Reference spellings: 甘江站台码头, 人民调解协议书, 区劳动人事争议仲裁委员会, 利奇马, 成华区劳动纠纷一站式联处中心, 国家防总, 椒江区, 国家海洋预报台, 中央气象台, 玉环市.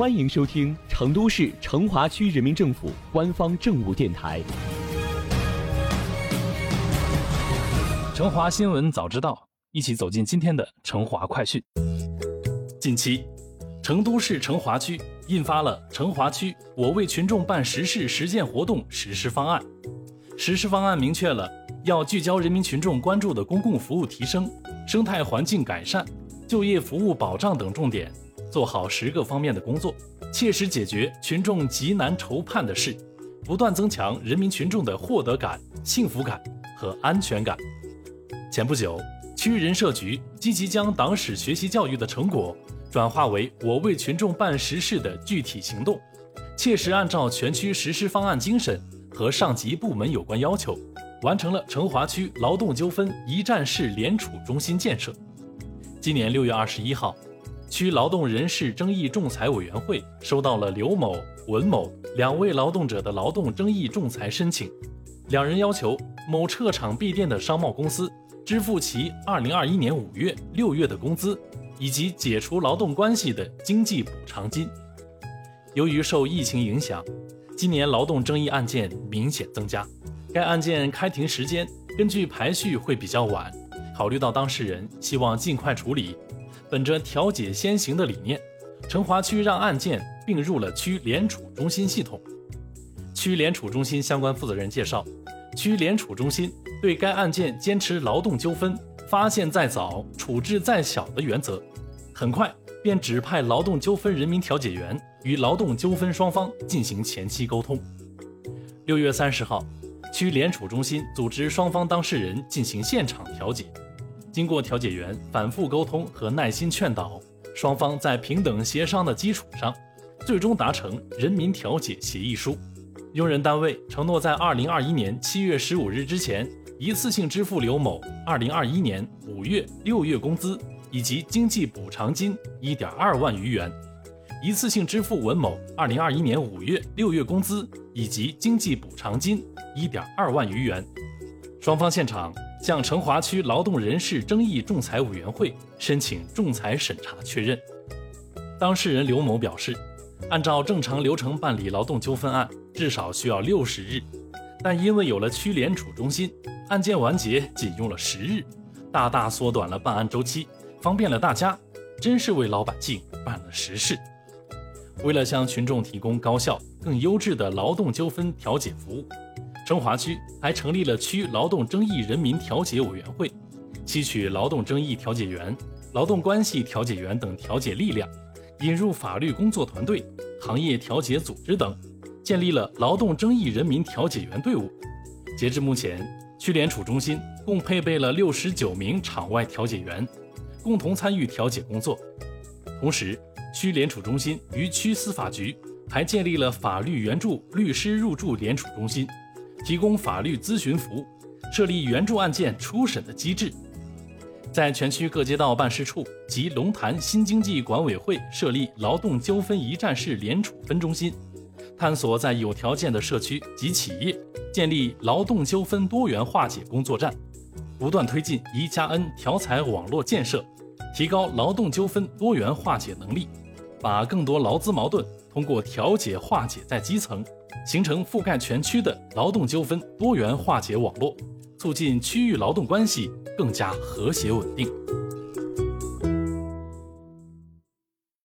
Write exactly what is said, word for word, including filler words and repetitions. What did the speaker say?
欢迎收听成都市成华区人民政府官方政务电台成华新闻早知道，一起走进今天的成华快讯。近期成都市成华区印发了成华区我为群众办实事实践活动实施方案，实施方案明确了要聚焦人民群众关注的公共服务提升、生态环境改善、就业服务保障等重点，做好十个方面的工作，切实解决群众急难愁盼的事，不断增强人民群众的获得感、幸福感和安全感。前不久，区人社局积极将党史学习教育的成果转化为我为群众办实事的具体行动，切实按照全区实施方案精神和上级部门有关要求，完成了成华区劳动纠纷一站式联处中心建设。今年六月二十一号，区劳动人事争议仲裁委员会收到了刘某、文某两位劳动者的劳动争议仲裁申请，两人要求某撤场闭店的商贸公司支付其二零二一年五月、六月的工资，以及解除劳动关系的经济补偿金。由于受疫情影响，今年劳动争议案件明显增加，该案件开庭时间根据排序会比较晚，考虑到当事人希望尽快处理，本着调解先行的理念，成华区让案件并入了区联处中心系统。区联处中心相关负责人介绍，区联处中心对该案件坚持劳动纠纷发现在早、处置在小的原则，很快便指派劳动纠纷人民调解员与劳动纠纷双方进行前期沟通。六月三十号，区联处中心组织双方当事人进行现场调解，经过调解员反复沟通和耐心劝导，双方在平等协商的基础上，最终达成人民调解协议书。用人单位承诺在二零二一年七月十五日之前，一次性支付刘某二零二一年五月、六月工资以及经济补偿金 一点二万余元，一次性支付文某二零二一年五月、六月工资以及经济补偿金 一点二万余元。双方现场向成华区劳动人事争议仲裁委员会申请仲裁审查确认。当事人刘某表示，按照正常流程办理劳动纠纷案至少需要六十日，但因为有了区联处中心，案件完结仅用了十日，大大缩短了办案周期，方便了大家，真是为老百姓办了实事。为了向群众提供高效、更优质的劳动纠纷调解服务，成华区还成立了区劳动争议人民调解委员会，吸取劳动争议调解员、劳动关系调解员等调解力量，引入法律工作团队、行业调解组织等，建立了劳动争议人民调解员队伍。截至目前，区联处中心共配备了六十九名场外调解员，共同参与调解工作。同时，区联处中心与区司法局还建立了法律援助律师入驻联处中心，提供法律咨询服务，设立援助案件初审的机制。在全区各街道办事处及龙潭新经济管委会设立劳动纠纷一站式联处分中心，探索在有条件的社区及企业建立劳动纠纷多元化解工作站，不断推进一加 N 调裁网络建设，提高劳动纠纷多元化解能力，把更多劳资矛盾通过调解化解在基层，形成覆盖全区的劳动纠纷多元化解网络，促进区域劳动关系更加和谐稳定。